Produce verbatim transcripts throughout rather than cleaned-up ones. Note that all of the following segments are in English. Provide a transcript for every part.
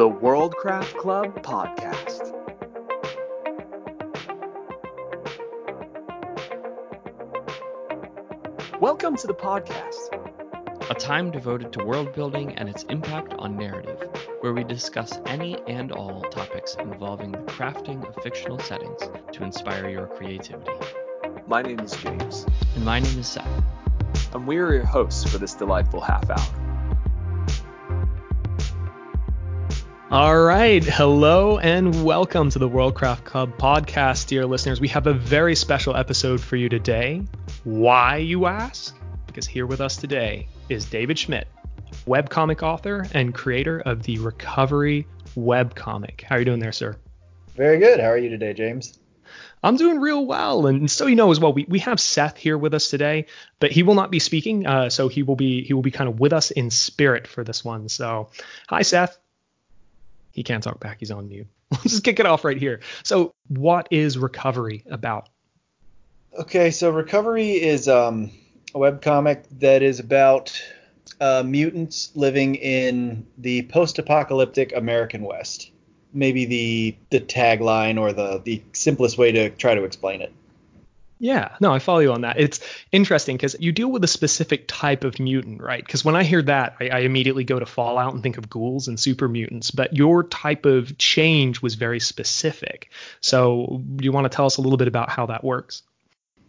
The World Craft Club podcast. Welcome to the podcast, a time devoted to world building and its impact on narrative, where we discuss any and all topics involving the crafting of fictional settings to inspire your creativity. My name is James. And my name is Seth. And we are your hosts for this delightful half hour. All right. Hello and welcome to the World Craft Club podcast, dear listeners. We have a very special episode for you today. Why, you ask? Because here with us today is David Schmidt, webcomic author and creator of the Recovery webcomic. How are you doing there, sir? Very good. How are you today, James? I'm doing real well. And so, you know, as well, we, we have Seth here with us today, but he will not be speaking. Uh, so he will be he will be kind of with us in spirit for this one. So hi, Seth. He can't talk back. He's on mute. Let's just kick it off right here. So what is Recovery about? Okay, so Recovery is um, a webcomic that is about uh, mutants living in the post-apocalyptic American West. Maybe the the tagline or the, the simplest way to try to explain it. Yeah, no, I follow you on that. It's interesting because you deal with a specific type of mutant, right? Because when I hear that, I, I immediately go to Fallout and think of ghouls and super mutants. But your type of change was very specific. So do you want to tell us a little bit about how that works?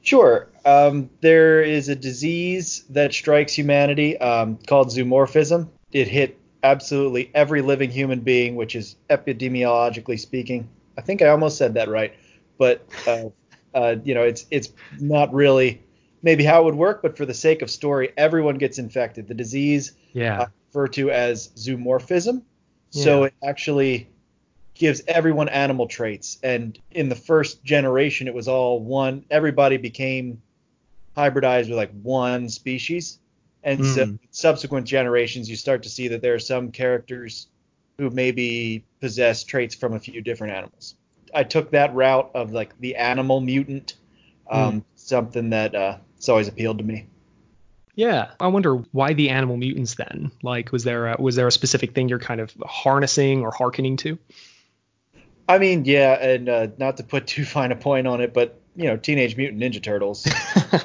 Sure. Um, there is a disease that strikes humanity um, called zoomorphism. It hit absolutely every living human being, which is epidemiologically speaking. I think I almost said that right. But... Uh, Uh, you know, it's it's not really maybe how it would work, but for the sake of story, everyone gets infected. The disease yeah. uh, referred to as zoomorphism. Yeah. So it actually gives everyone animal traits. And in the first generation, it was all one. Everybody became hybridized with like one species. And mm. so subsequent generations, you start to see that there are some characters who maybe possess traits from a few different animals. I took that route of like the animal mutant, um, mm. something that uh, it's always appealed to me. Yeah, I wonder why the animal mutants then. Like, was there a, was there a specific thing you're kind of harnessing or hearkening to? I mean, yeah, and uh, not to put too fine a point on it, but you know, Teenage Mutant Ninja Turtles.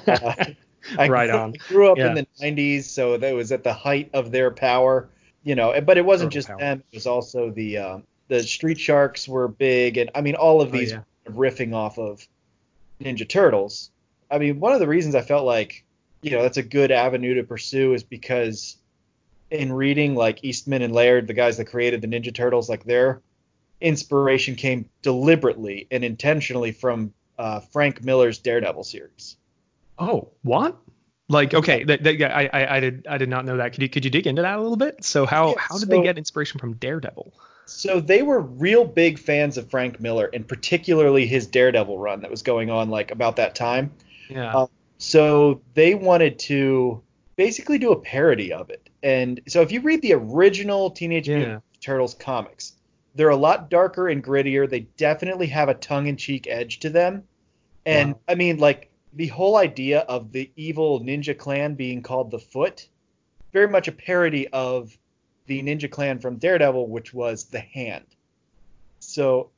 uh, I right grew, on. I grew up yeah. in the nineties, so that was at the height of their power. You know, but it wasn't Turtle just power. them; it was also the um, The Street Sharks were big, and I mean, all of these oh, yeah. were riffing off of Ninja Turtles. I mean, one of the reasons I felt like, you know, that's a good avenue to pursue is because in reading, like, Eastman and Laird, the guys that created the Ninja Turtles, like, their inspiration came deliberately and intentionally from uh, Frank Miller's Daredevil series. Oh, what? Like, okay, that, that, yeah, I, I, I did I did not know that. Could you could you dig into that a little bit? So how, yeah, how did so, they get inspiration from Daredevil? So they were real big fans of Frank Miller, and particularly his Daredevil run that was going on like about that time. Yeah. Um, so they wanted to basically do a parody of it. And so if you read the original Teenage yeah. Mutant Ninja Turtles comics, they're a lot darker and grittier. They definitely have a tongue-in-cheek edge to them. And wow. I mean, like the whole idea of the evil ninja clan being called the Foot, very much a parody of the ninja clan from Daredevil, which was the Hand. So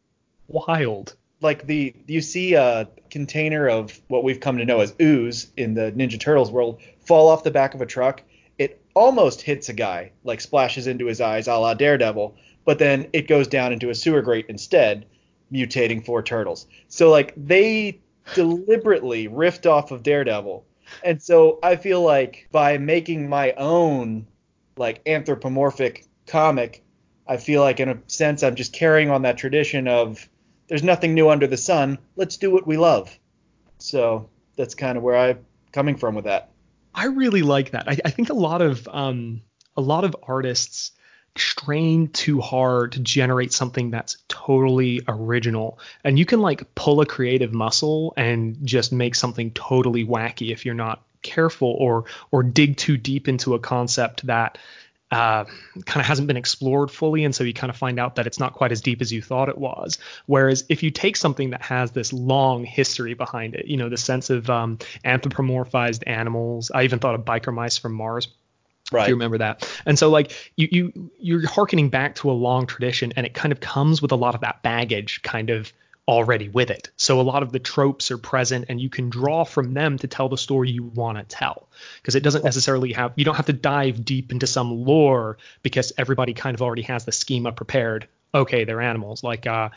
wild. Like the you see a container of what we've come to know as ooze in the Ninja Turtles world fall off the back of a truck. It almost hits a guy, like splashes into his eyes, a la Daredevil, but then it goes down into a sewer grate instead, mutating four turtles. So like they deliberately riffed off of Daredevil. And so I feel like by making my own like anthropomorphic comic, I feel like in a sense I'm just carrying on that tradition of there's nothing new under the sun, let's do what we love. So that's kind of where I'm coming from with that. I really like that. I, I think a lot of um, a lot of artists strain too hard to generate something that's totally original, and you can like pull a creative muscle and just make something totally wacky if you're not careful or or dig too deep into a concept that uh, kind of hasn't been explored fully. And so you kind of find out that it's not quite as deep as you thought it was. Whereas if you take something that has this long history behind it, you know, the sense of um, anthropomorphized animals. I even thought of Biker Mice from Mars. Right. If you remember that. And so like you, you, you're hearkening back to a long tradition, and it kind of comes with a lot of that baggage kind of already with it. So a lot of the tropes are present, and you can draw from them to tell the story you want to tell, because it doesn't necessarily have, you don't have to dive deep into some lore, because everybody kind of already has the schema prepared. Okay, they're animals. Like uh,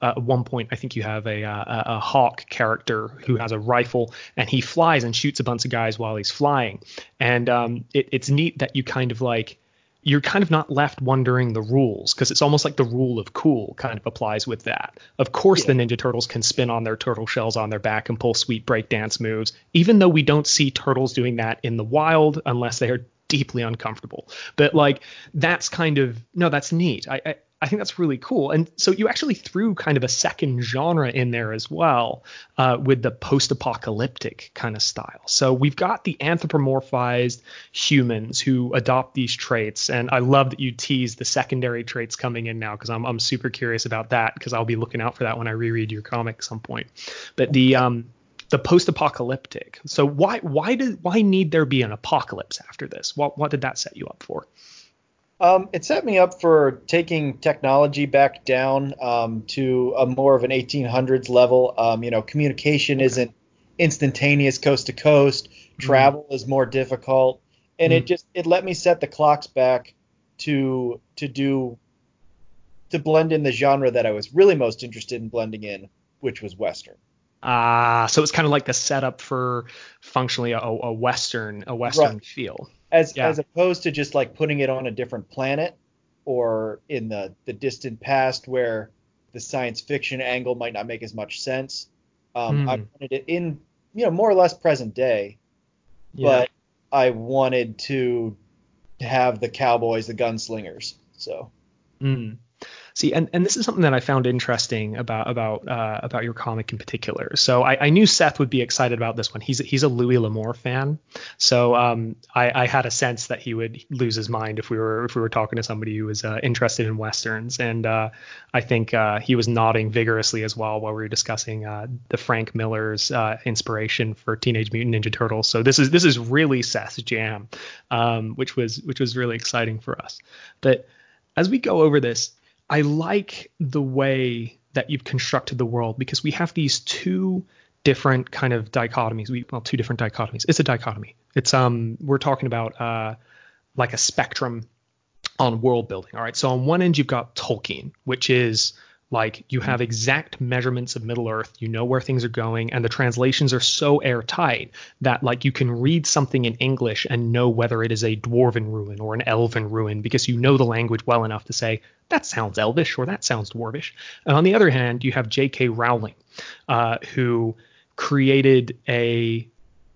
uh, at one point, I think you have a, a a hawk character who has a rifle, and he flies and shoots a bunch of guys while he's flying. And um, it, it's neat that you kind of like, you're kind of not left wondering the rules, because it's almost like the rule of cool kind of applies with that. Of course, yeah. The Ninja Turtles can spin on their turtle shells on their back and pull sweet breakdance moves, even though we don't see turtles doing that in the wild unless they are deeply uncomfortable. But like, that's kind of, no, that's neat. I, I, I think that's really cool. And so you actually threw kind of a second genre in there as well, uh, with the post-apocalyptic kind of style. So we've got the anthropomorphized humans who adopt these traits. And I love that you tease the secondary traits coming in now, because I'm I'm super curious about that, because I'll be looking out for that when I reread your comic at some point. But the um the post-apocalyptic. So why why did why need there be an apocalypse after this? What what did that set you up for? Um, it set me up for taking technology back down um, to a more of an eighteen hundreds level. Um, you know, communication isn't instantaneous coast to coast. Travel mm. is more difficult, and mm. it just it let me set the clocks back to to do to blend in the genre that I was really most interested in blending in, which was Western. Ah, uh, so it's kind of like the setup for functionally a, a Western a Western right. feel. As yeah. as opposed to just like putting it on a different planet or in the, the distant past where the science fiction angle might not make as much sense. Um, mm. I wanted it in, you know, more or less present day, yeah. but I wanted to have the cowboys, the gunslingers. So. Mm. See, and, and this is something that I found interesting about about uh, about your comic in particular. So I, I knew Seth would be excited about this one. He's he's a Louis L'Amour fan, so um, I, I had a sense that he would lose his mind if we were if we were talking to somebody who was uh, interested in westerns. And uh, I think uh, he was nodding vigorously as well while we were discussing uh, the Frank Miller's uh, inspiration for Teenage Mutant Ninja Turtles. So this is this is really Seth's jam, um, which was which was really exciting for us. But as we go over this, I like the way that you've constructed the world, because we have these two different kind of dichotomies. We, well, two different dichotomies. It's a dichotomy. It's um, we're talking about uh, like a spectrum on world building. All right. So on one end, you've got Tolkien, which is like you have exact measurements of Middle Earth. You know where things are going, and the translations are so airtight that like you can read something in English and know whether it is a dwarven ruin or an elven ruin, because you know the language well enough to say, that sounds elvish or that sounds dwarvish. And on the other hand, you have J K. Rowling, uh, who created a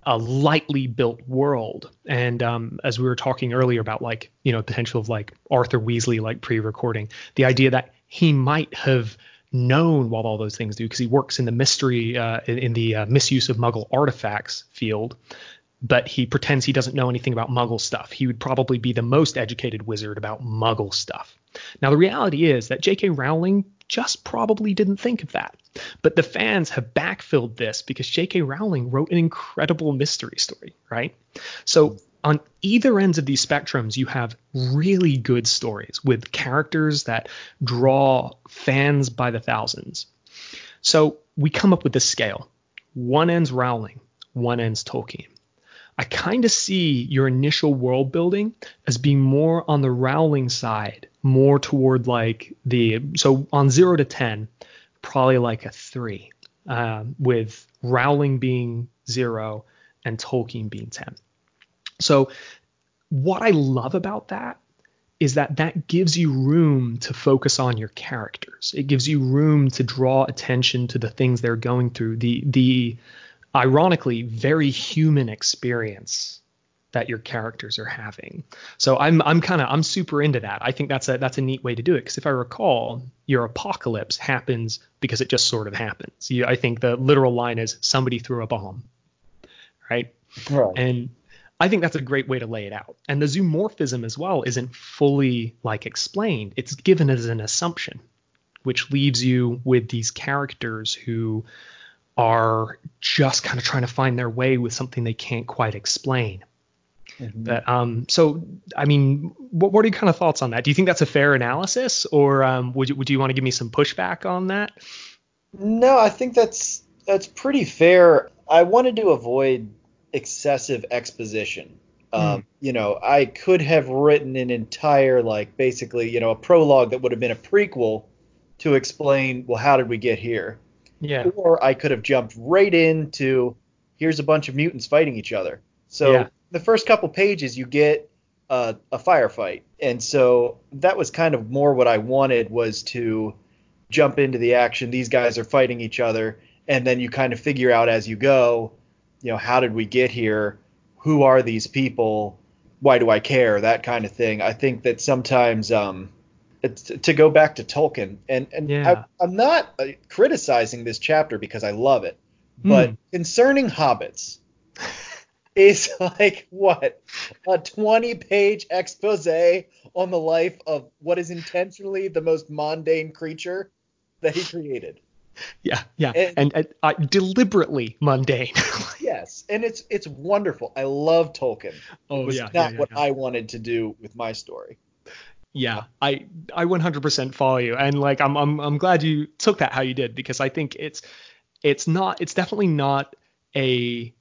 a lightly built world. And um, as we were talking earlier about like, you know, potential of like Arthur Weasley, like pre-recording, the idea that he might have known what all those things do because he works in the mystery, uh, in, in the uh, misuse of Muggle artifacts field. But he pretends he doesn't know anything about Muggle stuff. He would probably be the most educated wizard about Muggle stuff. Now, the reality is that J K. Rowling just probably didn't think of that. But the fans have backfilled this because J K. Rowling wrote an incredible mystery story, right? So on either ends of these spectrums, you have really good stories with characters that draw fans by the thousands. So we come up with this scale. One end's Rowling, one end's Tolkien. I kind of see your initial world building as being more on the Rowling side, more toward like the, so on zero to ten, probably like a three, um, with Rowling being zero and Tolkien being ten. So what I love about that is that that gives you room to focus on your characters. It gives you room to draw attention to the things they're going through, the, the, ironically, very human experience that your characters are having. So I'm I'm kind of I'm super into that. I think that's a that's a neat way to do it, because if I recall, your apocalypse happens because it just sort of happens. You, I think the literal line is somebody threw a bomb, right? Right. And I think that's a great way to lay it out. And the zoomorphism as well isn't fully like explained. It's given as an assumption, which leaves you with these characters who are just kind of trying to find their way with something they can't quite explain. Mm-hmm. But um, so, I mean, what, what are your kind of thoughts on that? Do you think that's a fair analysis, or um, would you, would you want to give me some pushback on that? No, I think that's that's pretty fair. I wanted to avoid excessive exposition. Um, mm. You know, I could have written an entire, like, basically, you know, a prologue that would have been a prequel to explain, well, how did we get here? Yeah. Or I could have jumped right into, here's a bunch of mutants fighting each other. So yeah. The first couple pages you get uh, a firefight. And so that was kind of more what I wanted, was to jump into the action. These guys are fighting each other. And then you kind of figure out as you go, you know, how did we get here? Who are these people? Why do I care? That kind of thing. I think that sometimes um, it's, to go back to Tolkien, and, and yeah. I, I'm not uh, criticizing this chapter because I love it, but mm. concerning hobbits is like, what, a twenty-page expose on the life of what is intentionally the most mundane creature that he created. Yeah, yeah, and, and, and uh, deliberately mundane. Yes, and it's it's wonderful. I love Tolkien. Oh, it was yeah, not yeah, yeah, what yeah. I wanted to do with my story. Yeah, I I one hundred percent follow you, and like I'm I'm I'm glad you took that how you did, because I think it's it's not it's definitely not a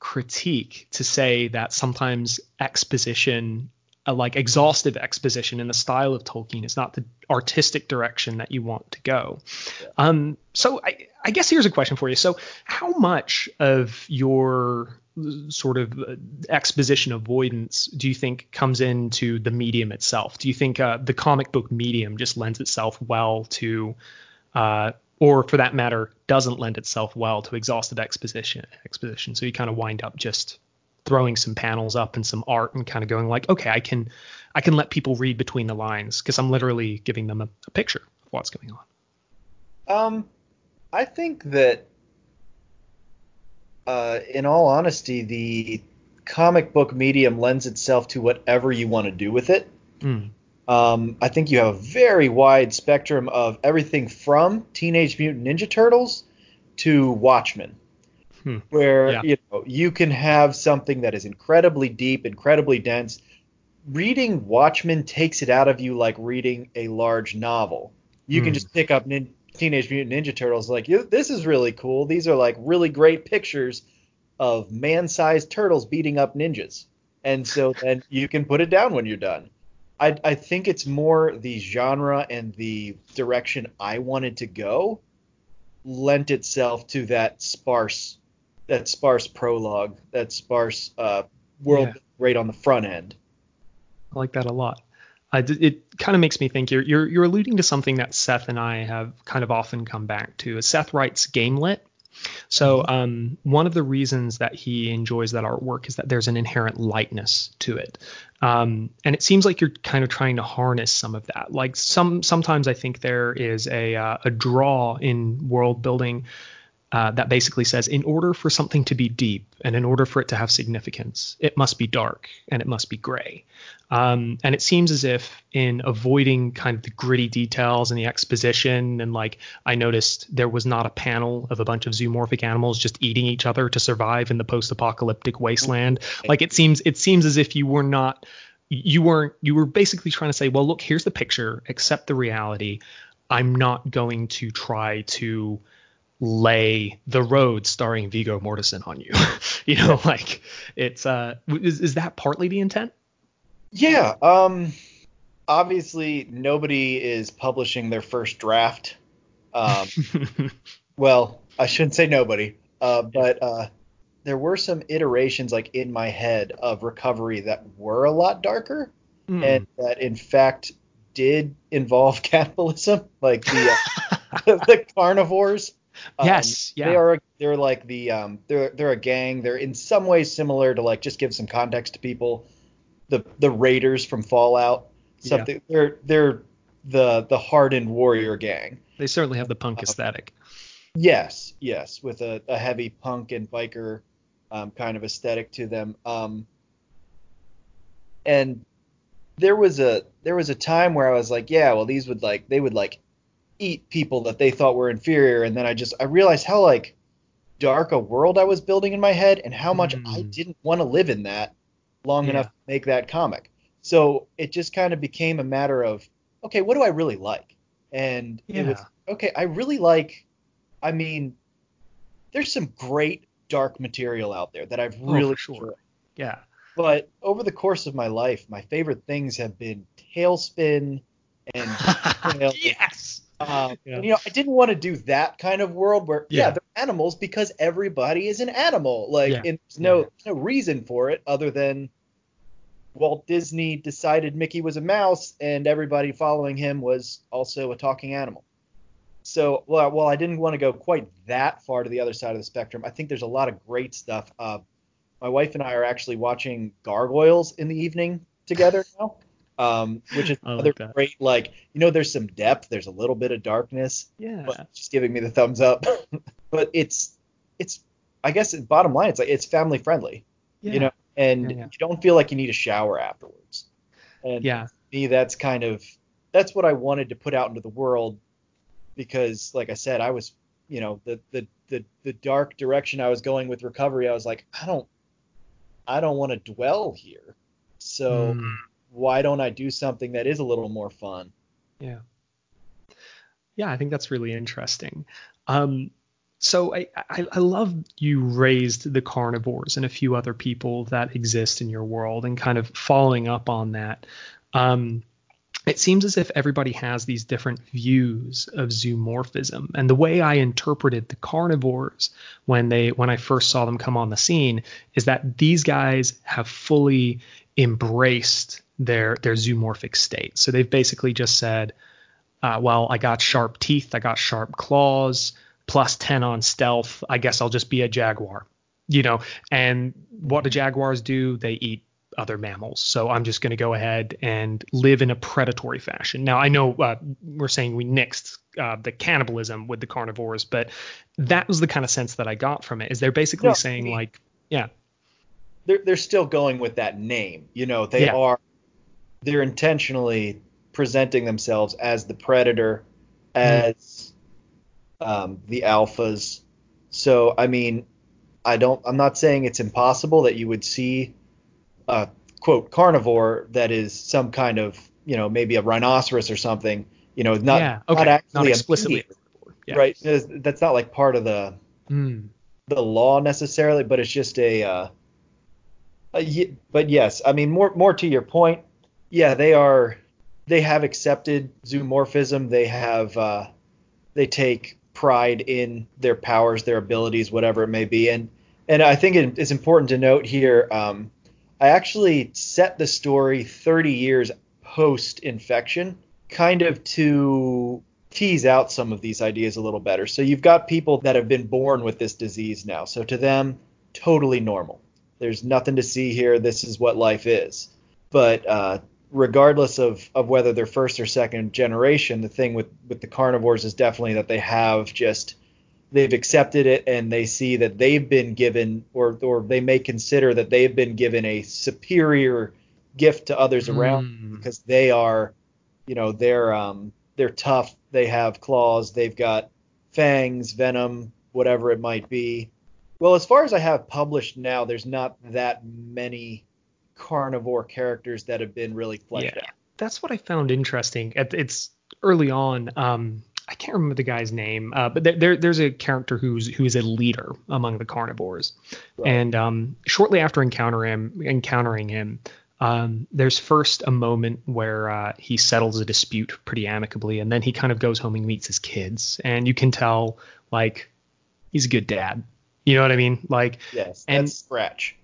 critique to say that sometimes exposition, uh, like exhaustive exposition in the style of Tolkien, is not the artistic direction that you want to go. Yeah. Um, so I, I guess here's a question for you. So how much of your sort of exposition avoidance do you think comes into the medium itself? Do you think uh, the comic book medium just lends itself well to, uh, or for that matter, doesn't lend itself well to exhaustive exposition? Exposition. So you kind of wind up just throwing some panels up and some art and kind of going like, okay, I can, I can let people read between the lines, because I'm literally giving them a, a picture of what's going on. Um, I think that, uh, in all honesty, the comic book medium lends itself to whatever you want to do with it. Mm. Um, I think you have a very wide spectrum of everything from Teenage Mutant Ninja Turtles to Watchmen. Hmm. Where yeah. you know, you can have something that is incredibly deep, incredibly dense. Reading Watchmen takes it out of you like reading a large novel. You hmm. can just pick up nin- Teenage Mutant Ninja Turtles like, this is really cool. These are like really great pictures of man-sized turtles beating up ninjas. And so then you can put it down when you're done. I, I think it's more the genre and the direction I wanted to go lent itself to that sparse that sparse prologue, that sparse uh, world yeah. right on the front end. I like that a lot. I, it kind of makes me think you're, you're you're alluding to something that Seth and I have kind of often come back to. Seth writes Gamelit. So um, one of the reasons that he enjoys that artwork is that there's an inherent lightness to it. Um, and it seems like you're kind of trying to harness some of that. Like some sometimes I think there is a, uh, a draw in world building Uh, that basically says, in order for something to be deep and in order for it to have significance, it must be dark and it must be gray. Um, and it seems as if in avoiding kind of the gritty details and the exposition, and like I noticed there was not a panel of a bunch of zoomorphic animals just eating each other to survive in the post-apocalyptic wasteland. Like it seems it seems as if you were not you weren't you were basically trying to say, well, look, here's the picture, accept the reality. I'm not going to try to lay The Road starring Viggo Mortensen on you. You know, like it's uh is, is that partly the intent? Yeah. Um obviously nobody is publishing their first draft. Um well, I shouldn't say nobody. Uh but uh there were some iterations like in my head of Recovery that were a lot darker mm. and that in fact did involve cannibalism, like the uh, the carnivores. Um, yes, yeah. They are they're like the um they're they're a gang. They're in some ways similar to, like, just give some context to people, the the Raiders from Fallout. Something yeah. they're they're the the hardened warrior gang. They certainly have the punk um, aesthetic. Yes, yes, with a, a heavy punk and biker um kind of aesthetic to them. Um and there was a there was a time where I was like, yeah, well these would like they would like eat people that they thought were inferior, and then I just I realized how like dark a world I was building in my head and how much mm. I didn't want to live in that long yeah. enough to make that comic. So it just kind of became a matter of, okay, what do I really like? And yeah. it was, okay, I really like, I mean, there's some great dark material out there that I've really oh, sure. enjoyed. Yeah. But over the course of my life, my favorite things have been TaleSpin and DuckTales. Yes. Um, yeah. You know, I didn't want to do that kind of world where, yeah, yeah they're animals because everybody is an animal. Like, yeah. and there's no, yeah. no reason for it other than Walt Disney decided Mickey was a mouse and everybody following him was also a talking animal. So, well, while I didn't want to go quite that far to the other side of the spectrum, I think there's a lot of great stuff. Uh, my wife and I are actually watching Gargoyles in the evening together now. Um, which is another like great, like, you know, there's some depth, there's a little bit of darkness. Yeah. But just giving me the thumbs up. But it's, it's, I guess, bottom line, it's like, it's family friendly, yeah. you know, and yeah, yeah. you don't feel like you need a shower afterwards. And yeah. to me, that's kind of, that's what I wanted to put out into the world because, like I said, I was, you know, the, the, the, the dark direction I was going with Recovery, I was like, I don't, I don't want to dwell here. So. Mm. Why don't I do something that is a little more fun? Yeah. Yeah, I think that's really interesting. Um, so I, I, I love you raised the carnivores and a few other people that exist in your world and kind of following up on that. Um, it seems as if everybody has these different views of zoomorphism. And the way I interpreted the carnivores when they when I first saw them come on the scene is that these guys have fully embraced their their zoomorphic state. So they've basically just said, uh, well, I got sharp teeth, I got sharp claws, plus ten on stealth, I guess I'll just be a jaguar, you know. And what do jaguars do? They eat other mammals. So I'm just going to go ahead and live in a predatory fashion. Now, I know uh, we're saying we nixed uh, the cannibalism with the carnivores, but that was the kind of sense that I got from it, is they're basically no, saying I mean, like, yeah. They're, they're still going with that name. You know, they yeah. are. They're intentionally presenting themselves as the predator, as um, the alphas. So, I mean, I don't, I'm not saying it's impossible that you would see a quote carnivore that is some kind of, you know, maybe a rhinoceros or something, you know, not, yeah, okay. not actually not explicitly, yeah. right? That's not like part of the, mm. the law necessarily, but it's just a, uh, a, but yes, I mean, more, more to your point. Yeah, they are. They have accepted zoomorphism. They have. Uh, they take pride in their powers, their abilities, whatever it may be. And and I think it, it's important to note here. Um, I actually set the story thirty years post infection, kind of to tease out some of these ideas a little better. So you've got people that have been born with this disease now. So to them, totally normal. There's nothing to see here. This is what life is. But uh, regardless of, of whether they're first or second generation, the thing with, with the carnivores is definitely that they have just they've accepted it and they see that they've been given or or they may consider that they've been given a superior gift to others around mm. because they are, you know, they're um, they're tough. They have claws. They've got fangs, venom, whatever it might be. Well, as far as I have published now, there's not that many carnivore characters that have been really fleshed yeah, out. That's what I found interesting. It's early on. Um, I can't remember the guy's name, uh, but there, there's a character who's who is a leader among the carnivores. Right. And um, shortly after encountering him, encountering him, um, there's first a moment where uh, he settles a dispute pretty amicably, and then he kind of goes home and meets his kids, and you can tell like he's a good dad. You know what I mean? Like yes, that's and Scratch.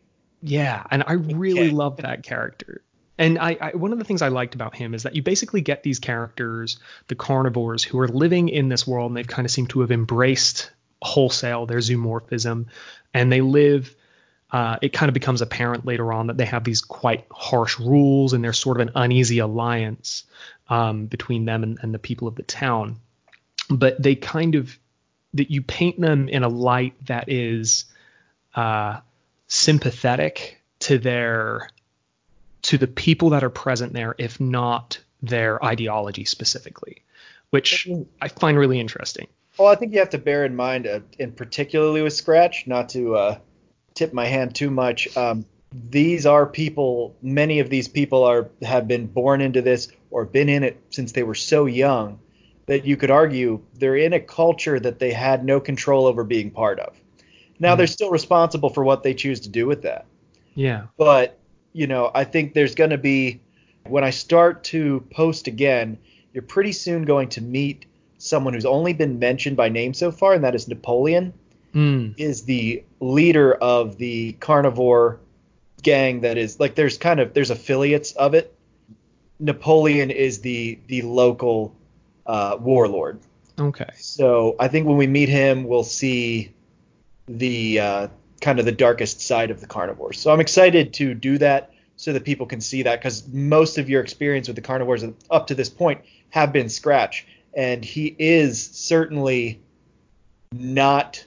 Yeah, and I really yeah. love that character. And I, I one of the things I liked about him is that you basically get these characters, the carnivores, who are living in this world, and they've kind of seemed to have embraced wholesale their zoomorphism, and they live uh, – it kind of becomes apparent later on that they have these quite harsh rules, and there's sort of an uneasy alliance um, between them and, and the people of the town. But they kind of – that you paint them in a light that is uh, – sympathetic to their to the people that are present there, if not their ideology specifically, which I find really interesting. Well, I think you have to bear in mind, uh, and particularly with Scratch, not to uh, tip my hand too much, um, these are people, many of these people are have been born into this or been in it since they were so young that you could argue they're in a culture that they had no control over being part of. Now, mm-hmm. they're still responsible for what they choose to do with that. Yeah. But, you know, I think there's going to be, when I start to post again, you're pretty soon going to meet someone who's only been mentioned by name so far, and that is Napoleon, mm. is the leader of the carnivore gang that is, like, there's kind of, there's affiliates of it. Napoleon is the the local uh, warlord. Okay. So I think when we meet him, we'll see the uh, kind of the darkest side of the carnivores. So I'm excited to do that so that people can see that, because most of your experience with the carnivores up to this point have been Scratch, and he is certainly not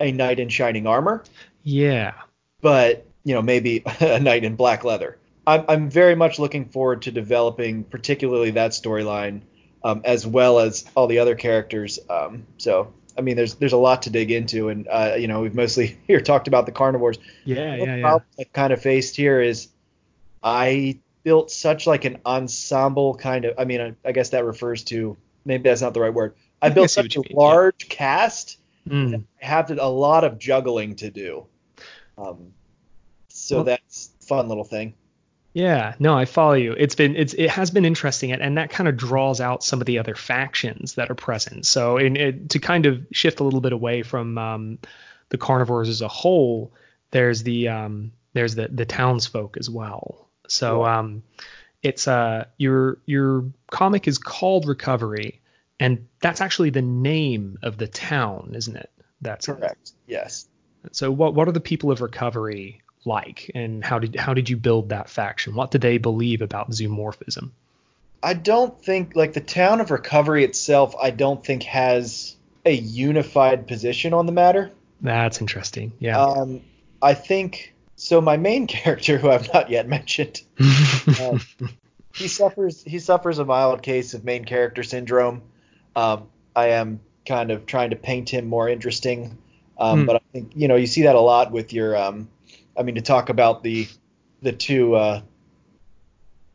a knight in shining armor. Yeah. But, you know, maybe a knight in black leather. I'm, I'm very much looking forward to developing particularly that storyline, um, as well as all the other characters. Um, so, I mean, there's there's a lot to dig into. And, uh, you know, we've mostly here talked about the carnivores. Yeah, yeah, yeah. The problem I kind of faced here is I built such like an ensemble kind of – I mean, I, I guess that refers to – maybe that's not the right word. I, I built such a mean, large yeah. cast mm. that I have a lot of juggling to do. Um, so well, that's a fun little thing. Yeah, no, I follow you. It's been, it's, it has been interesting, and, and that kind of draws out some of the other factions that are present. So, in it, to kind of shift a little bit away from um, the carnivores as a whole, there's the um, there's the the townsfolk as well. So, yeah. um, it's uh, your your comic is called Recovery, and that's actually the name of the town, isn't it? That's correct. It. Yes. So, what what are the people of Recovery like, and how did how did you build that faction? What did they believe about zoomorphism? I don't think, like, the town of Recovery itself, I don't think has a unified position on the matter. That's interesting. Yeah. Um, I think so. My main character, who I've not yet mentioned, uh, he suffers he suffers a mild case of main character syndrome. Um, I am kind of trying to paint him more interesting, um, mm. but I think, you know, you see that a lot with your um. I mean, to talk about the the two uh,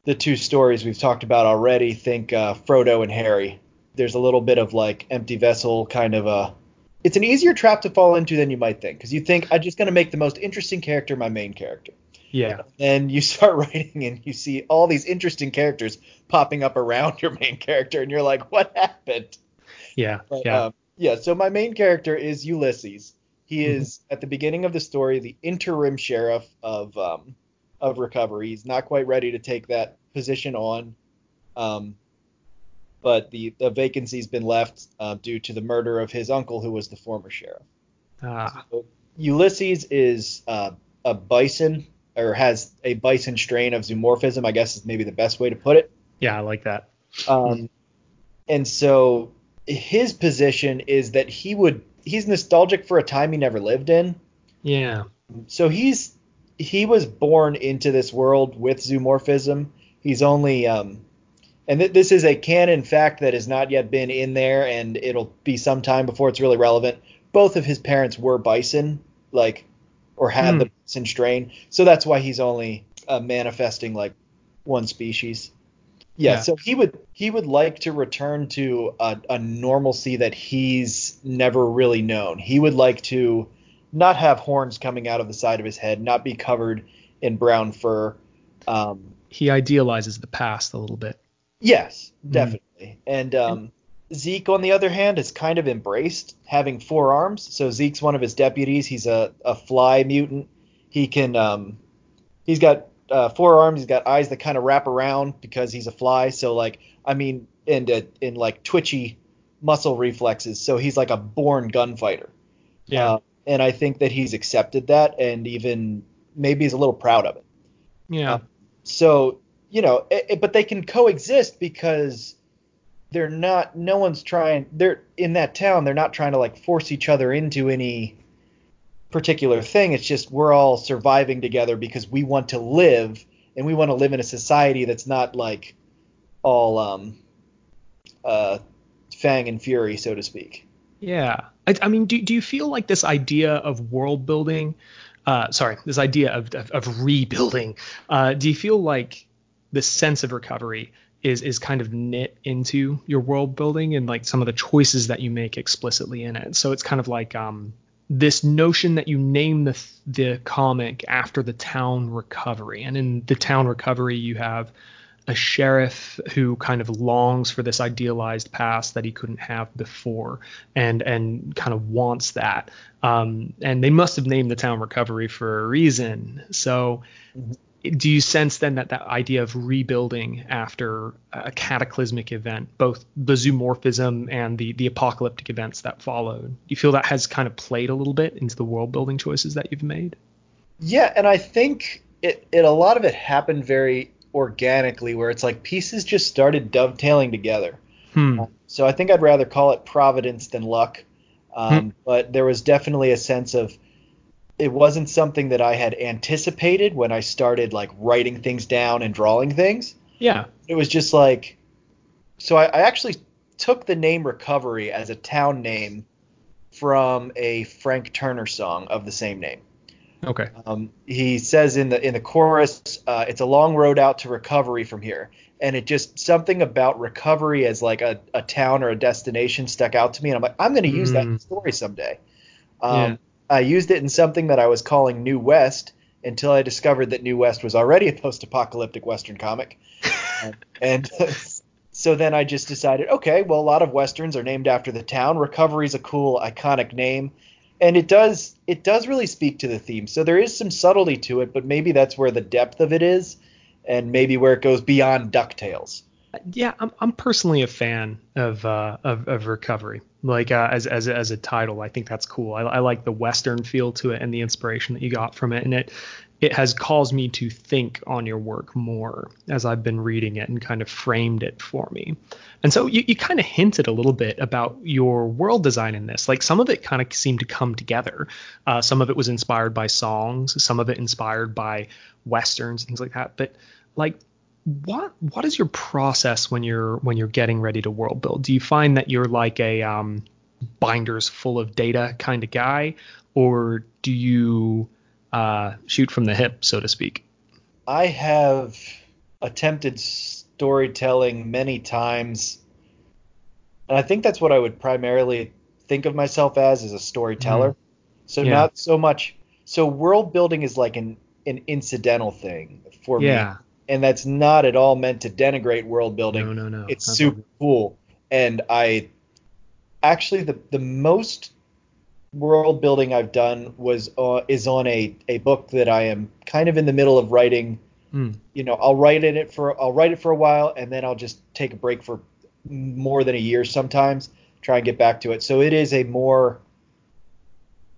the two stories we've talked about already, think uh, Frodo and Harry. There's a little bit of like empty vessel kind of a. It's an easier trap to fall into than you might think, because you think I'm just going to make the most interesting character my main character. Yeah. And you start writing and you see all these interesting characters popping up around your main character, and you're like, what happened? Yeah. But, yeah. Um, yeah. So my main character is Ulysses. He is, at the beginning of the story, the interim sheriff of um, of Recovery. He's not quite ready to take that position on, um, but the, the vacancy's been left uh, due to the murder of his uncle, who was the former sheriff. Ah. So Ulysses is uh, a bison, or has a bison strain of zoomorphism, I guess is maybe the best way to put it. Yeah, I like that. Um, and so his position is that he would... he's nostalgic for a time he never lived in. Yeah. So he's he was born into this world with zoomorphism. He's only um, and th- this is a canon fact that has not yet been in there, and it'll be some time before it's really relevant. Both of his parents were bison, like, or had mm. the bison strain, so that's why he's only uh, manifesting like one species. Yeah, yeah, so he would he would like to return to a, a normalcy that he's never really known. He would like to not have horns coming out of the side of his head, not be covered in brown fur. Um, he idealizes the past a little bit. Yes, definitely. Mm. And um, Zeke, on the other hand, has kind of embraced having four arms. So Zeke's one of his deputies. He's a, a fly mutant. He can um, he's got. Uh, forearms, he's got eyes that kind of wrap around because he's a fly, so like I mean and uh, in like twitchy muscle reflexes, so he's like a born gunfighter. Yeah. Uh, and I think that he's accepted that, and even maybe he's a little proud of it. Yeah. Uh, so, you know, it, it, but they can coexist because they're not no one's trying they're in that town, they're not trying to like force each other into any particular thing. It's just we're all surviving together because we want to live, and we want to live in a society that's not like all um uh fang and fury, so to speak. Yeah. I, I mean, do do you feel like this idea of world building uh, sorry, this idea of, of, of rebuilding, uh, do you feel like the sense of recovery is, is kind of knit into your world building and like some of the choices that you make explicitly in it? So it's kind of like, um, this notion that you name the, the comic after the town Recovery. And in the town Recovery, you have a sheriff who kind of longs for this idealized past that he couldn't have before, and and kind of wants that. Um, and they must have named the town Recovery for a reason. So do you sense then that that idea of rebuilding after a cataclysmic event, both the zoomorphism and the, the apocalyptic events that followed, do you feel that has kind of played a little bit into the world building choices that you've made? Yeah. And I think it, it, a lot of it happened very organically, where it's like pieces just started dovetailing together. Hmm. So I think I'd rather call it providence than luck. Um, hmm. But there was definitely a sense of, it wasn't something that I had anticipated when I started like writing things down and drawing things. Yeah. It was just like, so I, I actually took the name Recovery as a town name from a Frank Turner song of the same name. Okay. Um, he says in the, in the chorus, uh, it's a long road out to recovery from here. And it just, something about recovery as like a, a town or a destination stuck out to me. And I'm like, I'm going to use mm. that in the story someday. Um, yeah. I used it in something that I was calling New West until I discovered that New West was already a post-apocalyptic Western comic. um, and so then I just decided, okay, well, a lot of Westerns are named after the town. Recovery is a cool, iconic name. And it does it does really speak to the theme. So there is some subtlety to it, but maybe that's where the depth of it is, and maybe where it goes beyond DuckTales. Yeah, I'm I'm personally a fan of uh, of, of Recovery, like uh, as as as a title. I think that's cool. I, I like the Western feel to it and the inspiration that you got from it, and it it has caused me to think on your work more as I've been reading it and kind of framed it for me. And so you you kind of hinted a little bit about your world design in this. Like some of it kind of seemed to come together. Uh, some of it was inspired by songs, some of it inspired by Westerns, things like that. But like, What what is your process when you're when you're getting ready to world build? Do you find that you're like a um, binders full of data kind of guy, or do you uh, shoot from the hip, so to speak? I have attempted storytelling many times, and I think that's what I would primarily think of myself as, as a storyteller. Mm. So yeah. Not so much. So world building is like an an incidental thing for yeah. me. Yeah. And that's not at all meant to denigrate world building. No, no, no. It's that's super cool. And I actually the, the most world building I've done was uh, is on a, a book that I am kind of in the middle of writing. Mm. You know, I'll write in it for I'll write it for a while, and then I'll just take a break for more than a year sometimes, try and get back to it. So it is a more,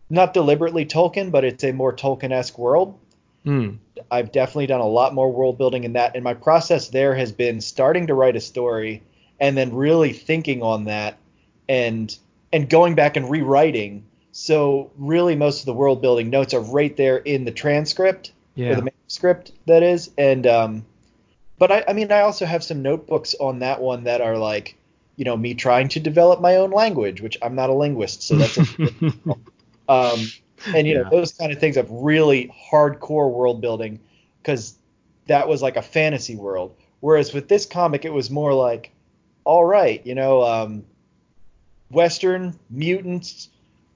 not deliberately Tolkien, but it's a more Tolkien-esque world. Mm. I've definitely done a lot more world building in that, and my process there has been starting to write a story and then really thinking on that and and going back and rewriting. So really most of the world building notes are right there in the transcript yeah. or the manuscript, that is. And um, but I, I mean I also have some notebooks on that one that are like, you know, me trying to develop my own language, which I'm not a linguist, so that's a um And, you know, yeah. those kind of things of really hardcore world building, because that was like a fantasy world. Whereas with this comic, it was more like, all right, you know, um, Western mutants,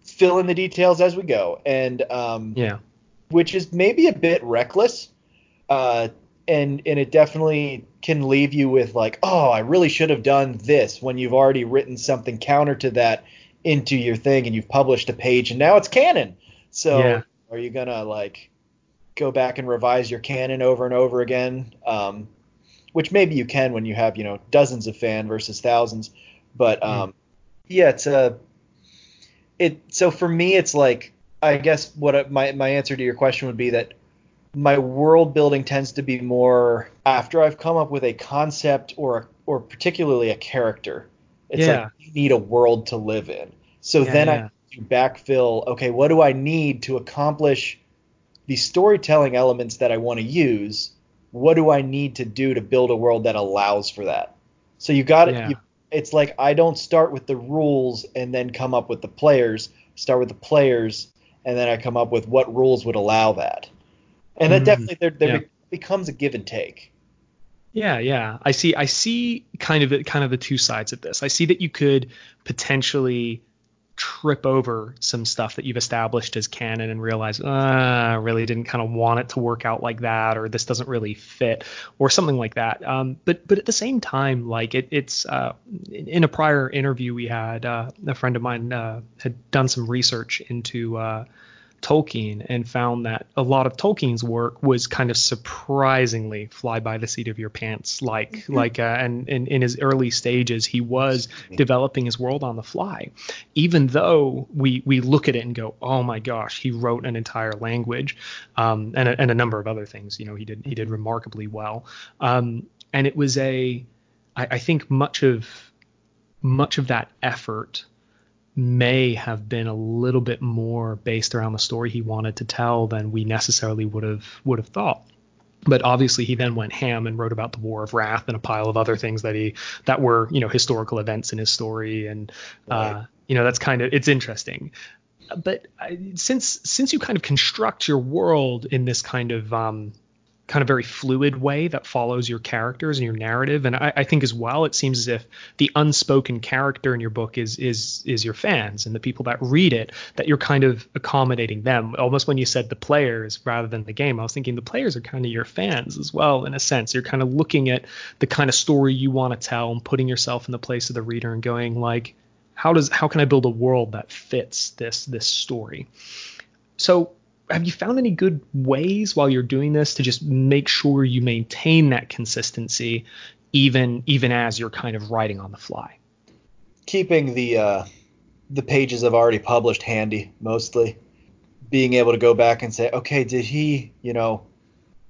fill in the details as we go. And um, yeah, which is maybe a bit reckless. Uh, and, and it definitely can leave you with like, oh, I really should have done this, when you've already written something counter to that into your thing and you've published a page and now it's canon. So yeah. Are you going to like go back and revise your canon over and over again? Um, which maybe you can when you have, you know, dozens of fan versus thousands, but um, mm. yeah, it's a, it, so for me, it's like, I guess what my, my answer to your question would be that my world building tends to be more after I've come up with a concept or, or particularly a character. It's yeah. like, you need a world to live in. So yeah, then yeah. I backfill, okay, what do I need to accomplish the storytelling elements that I want to use? What do I need to do to build a world that allows for that? So you got it. Yeah. It's like, I don't start with the rules and then come up with the players, start with the players and then I come up with what rules would allow that. And that mm, definitely there, there yeah. be- becomes a give and take. Yeah, yeah. I see. I see kind of kind of the two sides of this. I see that you could potentially trip over some stuff that you've established as canon and realize, ah, uh, I really didn't kind of want it to work out like that, or this doesn't really fit, or something like that. Um, but but at the same time, like it, it's uh, in a prior interview we had, uh, a friend of mine uh, had done some research into uh, Tolkien and found that a lot of Tolkien's work was kind of surprisingly fly by the seat of your pants, like mm-hmm. like uh, and in his early stages he was developing his world on the fly, even though we we look at it and go, oh my gosh, he wrote an entire language, um and a, and a number of other things, you know, he did he did remarkably well, um and it was a I, I think much of much of that effort may have been a little bit more based around the story he wanted to tell than we necessarily would have would have thought. But obviously he then went ham and wrote about the War of Wrath and a pile of other things that he that were, you know, historical events in his story. And, uh, right. you know, that's kind of it's interesting. But I, since since you kind of construct your world in this kind of um, kind of very fluid way that follows your characters and your narrative. And I, I think as well, it seems as if the unspoken character in your book is, is, is your fans and the people that read it, that you're kind of accommodating them. Almost when you said the players rather than the game, I was thinking the players are kind of your fans as well. In a sense, you're kind of looking at the kind of story you want to tell and putting yourself in the place of the reader and going like, how does, how can I build a world that fits this, this story? So, have you found any good ways while you're doing this to just make sure you maintain that consistency, even even as you're kind of writing on the fly? Keeping the uh, the pages I've already published handy, mostly being able to go back and say, okay, did he, you know,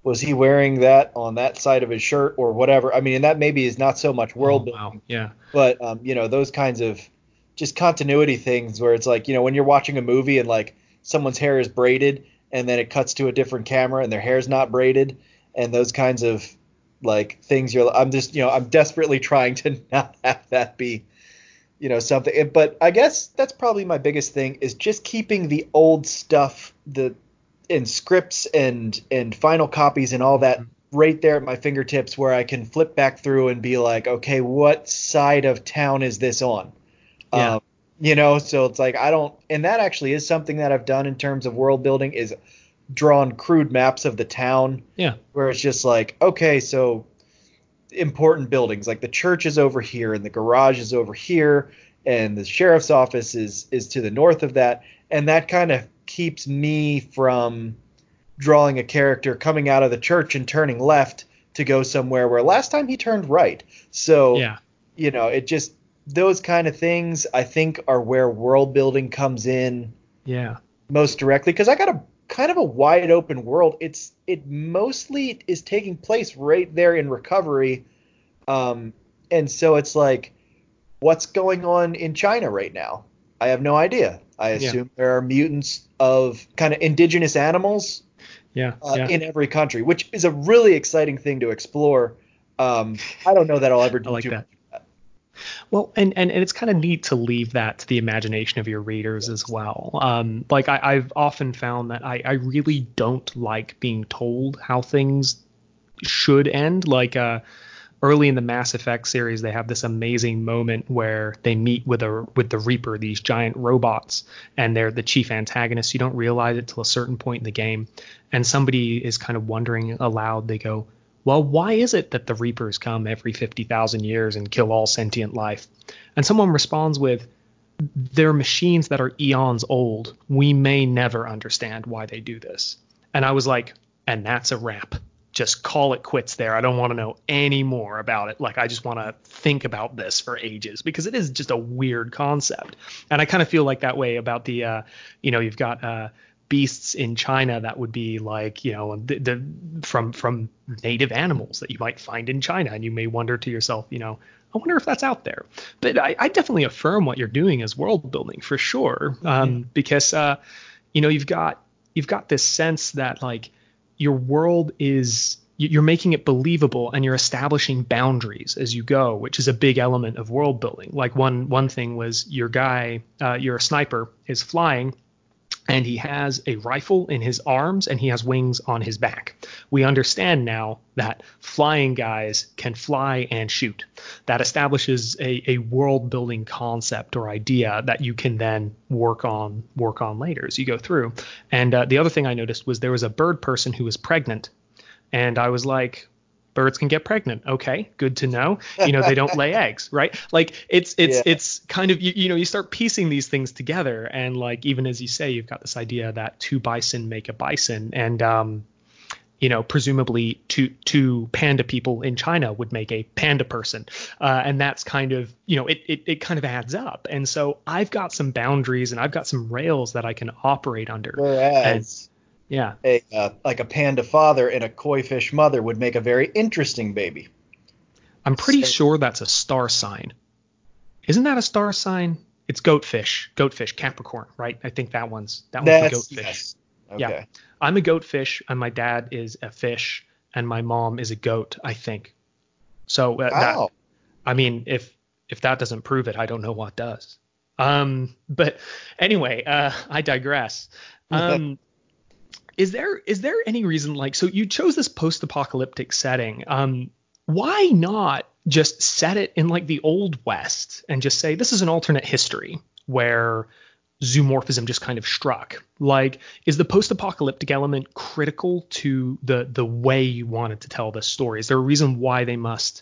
was he wearing that on that side of his shirt or whatever? I mean, and that maybe is not so much world building, oh, wow. yeah, but um, you know, those kinds of just continuity things where it's like, you know, when you're watching a movie and like, someone's hair is braided and then it cuts to a different camera and their hair's not braided and those kinds of like things you're, I'm just, you know, I'm desperately trying to not have that be, you know, something, but I guess that's probably my biggest thing is just keeping the old stuff, the in scripts and, and final copies and all that right there at my fingertips where I can flip back through and be like, okay, what side of town is this on? Yeah. Um, You know, so it's like I don't – and that actually is something that I've done in terms of world building is drawn crude maps of the town. Yeah. Where it's just like, okay, so important buildings. Like the church is over here and the garage is over here and the sheriff's office is, is to the north of that. And that kind of keeps me from drawing a character coming out of the church and turning left to go somewhere where last time he turned right. So, yeah. you know, it just – those kind of things I think are where world building comes in yeah. most directly. Cause I got a kind of a wide open world. It's, it mostly is taking place right there in Recovery. Um, and so it's like, what's going on in China right now? I have no idea. I assume yeah. there are mutants of kind of indigenous animals yeah. Uh, yeah. in every country, which is a really exciting thing to explore. Um, I don't know that I'll ever do I like that. Well, and, and, and it's kind of neat to leave that to the imagination of your readers as well. Um, like I, I've often found that I, I really don't like being told how things should end. Like uh, early in the Mass Effect series, they have this amazing moment where they meet with a with the Reaper, these giant robots, and they're the chief antagonists. You don't realize it till a certain point in the game. And somebody is kind of wondering aloud. They go, well, why is it that the Reapers come every fifty thousand years and kill all sentient life? And someone responds with, they're machines that are eons old. We may never understand why they do this. And I was like, and that's a wrap. Just call it quits there. I don't want to know any more about it. Like, I just want to think about this for ages because it is just a weird concept. And I kind of feel like that way about the, uh, you know, you've got uh, beasts in China that would be like, you know, the, the from from native animals that you might find in China. And you may wonder to yourself, you know, I wonder if that's out there. But I, I definitely affirm what you're doing as world building for sure, um, mm-hmm. because, uh, you know, you've got you've got this sense that like your world is you're making it believable and you're establishing boundaries as you go, which is a big element of world building. Like one one thing was your guy, uh, your sniper is flying. and he has a rifle in his arms and he has wings on his back. We understand now that flying guys can fly and shoot. That establishes a, a world building concept or idea that you can then work on work on later as you go through. And uh, the other thing I noticed was there was a bird person who was pregnant, and I was like, birds can get pregnant. Okay, good to know. You know, they don't lay eggs, right? Like it's it's yeah. it's kind of, you, you know, you start piecing these things together. And like, even as you say, you've got this idea that two bison make a bison. And, um, you know, presumably two two panda people in China would make a panda person. Uh, and that's kind of, you know, it, it it kind of adds up. And so I've got some boundaries and I've got some rails that I can operate under. Whereas, and, yeah, a, uh, like a panda father and a koi fish mother would make a very interesting baby. I'm pretty so, sure that's a star sign. Isn't that a star sign? It's goatfish, goatfish, Capricorn, right? I think that one's that one's a goatfish. Yes. Okay. Yeah, I'm a goatfish, and my dad is a fish, and my mom is a goat, I think. So uh, wow. that, I mean, if if that doesn't prove it, I don't know what does. Um, but anyway, uh, I digress. Um. Is there is there any reason, like, so you chose this post-apocalyptic setting. Um, why not just set it in like the Old West and just say this is an alternate history where zoomorphism just kind of struck? Like, is the post-apocalyptic element critical to the the way you wanted to tell this story? Is there a reason why they must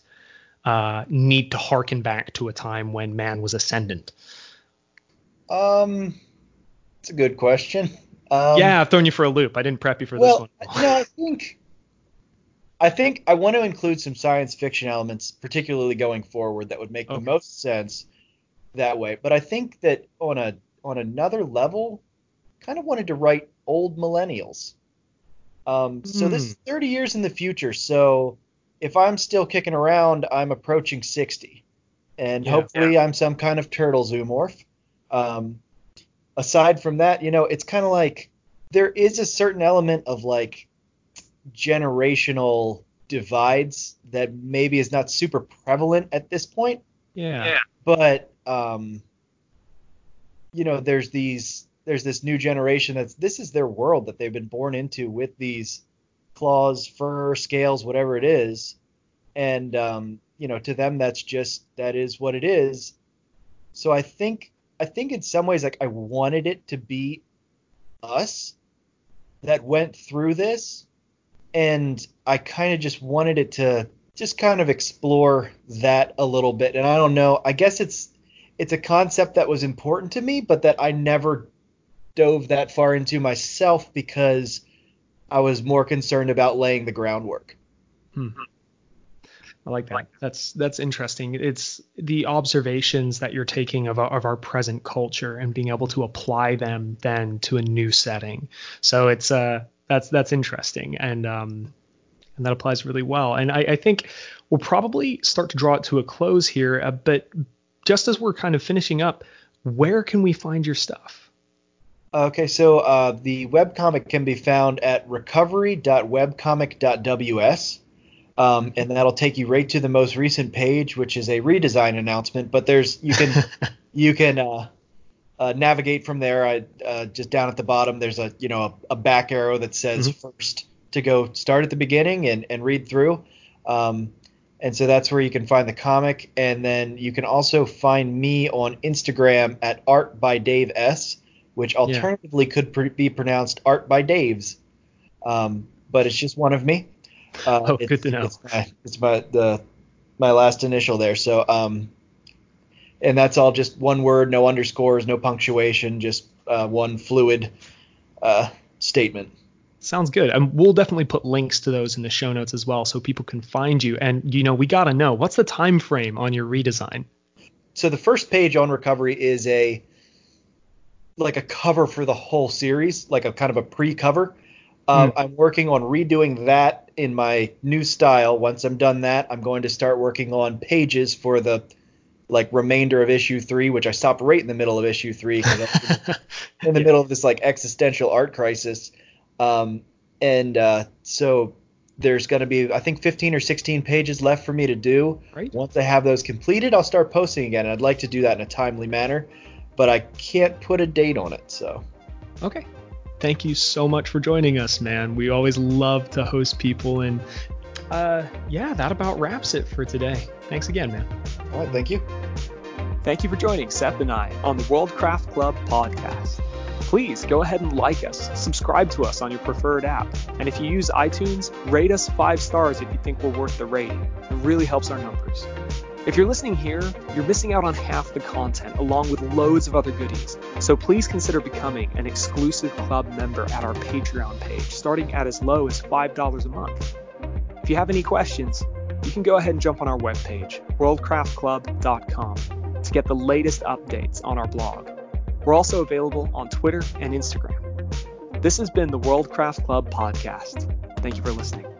uh, need to harken back to a time when man was ascendant? Um, it's a good question. Um, yeah, I've thrown you for a loop. I didn't prep you for well, this one. no, I think I think I want to include some science fiction elements, particularly going forward, that would make okay. the most sense that way. But I think that on a on another level, kind of wanted to write old millennials. Um, mm. So this is thirty years in the future. So if I'm still kicking around, I'm approaching sixty, and yeah, hopefully yeah. I'm some kind of turtle zoomorph. Um, Aside from that, you know, it's kind of like there is a certain element of like generational divides that maybe is not super prevalent at this point. Yeah. yeah. But, um, you know, there's these there's this new generation that's this is their world that they've been born into with these claws, fur, scales, whatever it is. And, um, you know, to them, that's just that is what it is. So I think. I think in some ways, like I wanted it to be us that went through this, and I kind of just wanted it to just kind of explore that a little bit. And I don't know, I guess it's it's a concept that was important to me, but that I never dove that far into myself because I was more concerned about laying the groundwork. Hmm. I like that. That's that's interesting. It's the observations that you're taking of our, of our present culture and being able to apply them then to a new setting. So it's uh that's that's interesting, and um and that applies really well. And I, I think we'll probably start to draw it to a close here. Uh, but just as we're kind of finishing up, where can we find your stuff? Okay, so uh, the webcomic can be found at recovery dot webcomic dot w s. Um, and that'll take you right to the most recent page, which is a redesign announcement. But there's you can you can uh, uh, navigate from there. I uh, just down at the bottom, there's a you know a, a back arrow that says mm-hmm. first to go start at the beginning and, and read through. Um, and so that's where you can find the comic. And then you can also find me on Instagram at Art by Dave S, which alternatively yeah. could pr- be pronounced Art by Dave's, um, but it's just one of me. Uh, oh, it's, good to know. It's my, it's my the my last initial there. So, um, and that's all just one word, no underscores, no punctuation, just uh, one fluid uh, statement. Sounds good. And we'll definitely put links to those in the show notes as well, so people can find you. And you know, we gotta know, what's the time frame on your redesign? So the first page on Recovery is a like a cover for the whole series, like a kind of a pre-cover. Um, hmm. I'm working on redoing that in my new style. Once I'm done that, I'm going to start working on pages for the like remainder of issue three, which I stopped right in the middle of issue three, the, in the yeah. middle of this like existential art crisis. Um, and uh, so there's going to be, I think, fifteen or sixteen pages left for me to do. Great. Once I have those completed, I'll start posting again. And I'd like to do that in a timely manner, but I can't put a date on it. So, okay. thank you so much for joining us, man. We always love to host people, and uh, yeah, that about wraps it for today. Thanks again, man. All right, thank you. Thank you for joining Seth and I on the World Craft Club podcast. Please go ahead and like us, subscribe to us on your preferred app, and if you use iTunes, rate us five stars if you think we're worth the rating. It really helps our numbers. If you're listening here, you're missing out on half the content, along with loads of other goodies, so please consider becoming an exclusive club member at our Patreon page, starting at as low as five dollars a month. If you have any questions, you can go ahead and jump on our webpage, world craft club dot com, to get the latest updates on our blog. We're also available on Twitter and Instagram. This has been the World Craft Club podcast. Thank you for listening.